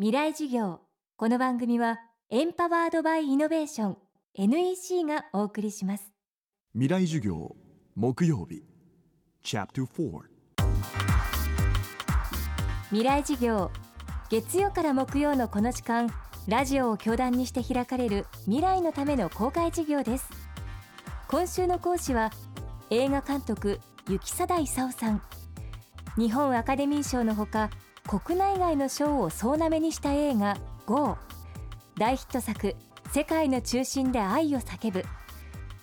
未来授業。この番組はエンパワードバイイノベーション NEC がお送りします。未来授業木曜日チャプター4。未来授業、月曜から木曜のこの時間、ラジオを教壇にして開かれる未来のための公開授業です。今週の講師は映画監督雪貞勲さん。日本アカデミー賞のほか、国内外の賞を総なめにした映画 GO、 大ヒット作世界の中心で愛を叫ぶ、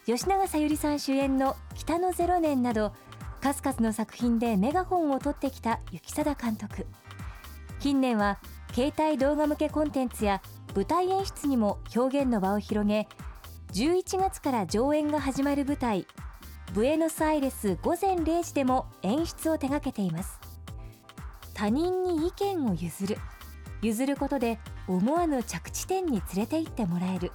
吉永小百合さん主演の北のゼロ年など数々の作品でメガホンを取ってきた雪貞監督。近年は携帯動画向けコンテンツや舞台演出にも表現の場を広げ、11月から上演が始まる舞台ブエノスアイレス午前0時でも演出を手掛けています。他人に意見を譲ることで思わぬ着地点に連れて行ってもらえる、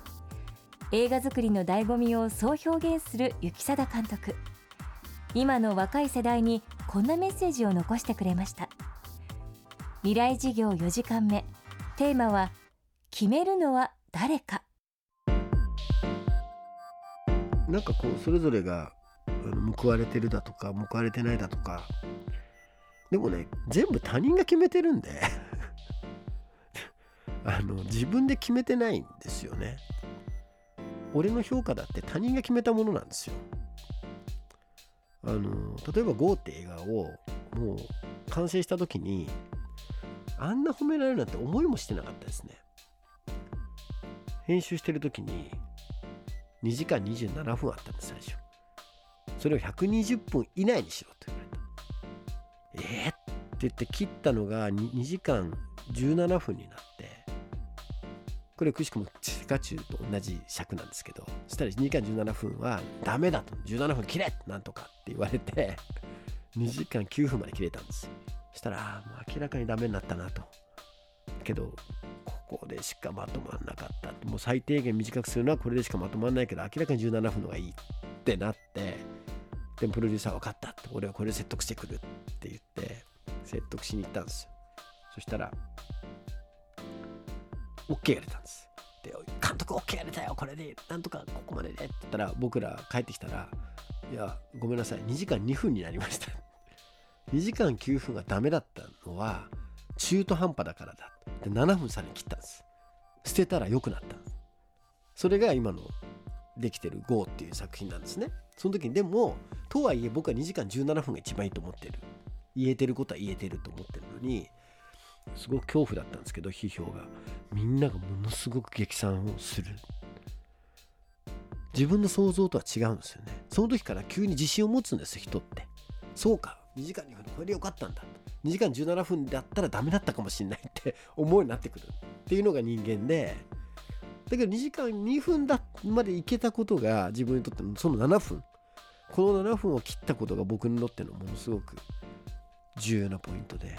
映画作りの醍醐味をそう表現する雪貞監督。今の若い世代にこんなメッセージを残してくれました。未来授業4時間目、テーマは決めるのは誰か。なんかこうそれぞれが報われてるだとか報われてないだとか、でもね、全部他人が決めてるんで自分で決めてないんですよね。俺の評価だって他人が決めたものなんですよ。例えば GO って映画をもう完成した時に、あんな褒められるなんて思いもしてなかったですね。編集してる時に2時間27分あったんです最初。それを120分以内にしろと言われた。って言って切ったのが 2時間17分になって、これくしくもピカチュウと同じ尺なんですけど、そしたら2時間17分はダメだと、17分切れなんとかって言われて2時間9分まで切れたんですよ。そしたらもう明らかにダメになったなと、けどここでしかまとまんなかった、もう最低限短くするのはこれでしかまとまんないけど明らかに17分の方がいいってなって、でプロデューサー分かったって、俺はこれで説得してくるって言って説得しに行ったんですよ。そしたら OK やれたんです。で監督 OK やれたよ、これでなんとかここまででって言ったら、僕ら帰ってきたら、いやごめんなさい、2時間2分になりました2時間9分がダメだったのは中途半端だからだって、7分差に切ったんです。捨てたら良くなったんです。それが今のできてる GO っていう作品なんですね。その時にでもとはいえ僕は2時間17分が一番いいと思ってる、言えてることは言えてると思ってるのに、すごく恐怖だったんですけど、批評がみんながものすごく激賛をする、自分の想像とは違うんですよね。その時から急に自信を持つんです人って。そうか、2時間2分これでよかったんだ、2時間17分だったらダメだったかもしれないって思うようになってくるっていうのが人間で、だけど2時間2分だまでいけたことが自分にとってのその7分、この7分を切ったことが僕にとってのものすごく重要なポイントで、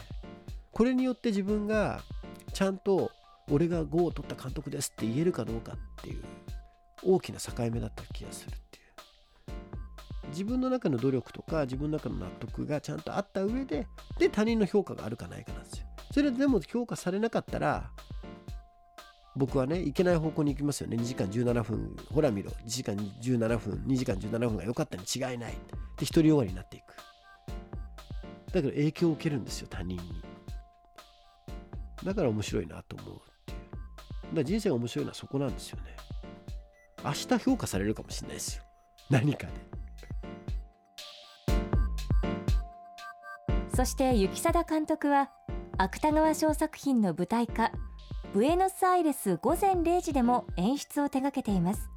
これによって自分がちゃんと俺が GO を取った監督ですって言えるかどうかっていう大きな境目だった気がするっていう、自分の中の努力とか自分の中の納得がちゃんとあった上で、で他人の評価があるかないかなんですよ。それでも評価されなかったら僕はね、いけない方向に行きますよね。2時間17分ほら見ろ、2時間17分2時間17分が良かったに違いないで一人終わりになっていく。だけど影響を受けるんですよ他人に。だから面白いなと思うっていう。だから人生が面白いのはそこなんですよね。明日評価されるかもしれないですよ、何かで。そして雪貞監督は芥川賞作品の舞台化ブエノスアイレス午前0時でも演出を手掛けています。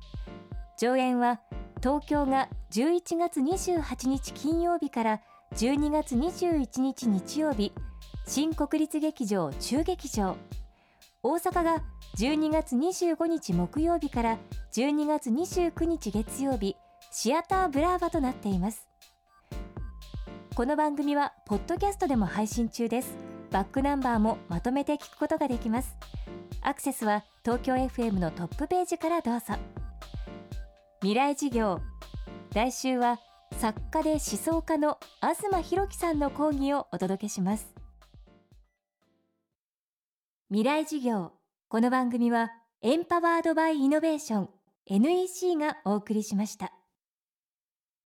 上演は東京が11月28日金曜日から12月21日日曜日、新国立劇場中劇場、大阪が12月25日木曜日から12月29日月曜日、シアターブラーバとなっています。この番組はポッドキャストでも配信中です。バックナンバーもまとめて聞くことができます。アクセスは東京 FM のトップページからどうぞ。未来授業、来週は作家で思想家の東博樹さんの講義をお届けします。未来事業。この番組はエンパワードバイイノベーション NEC がお送りしました。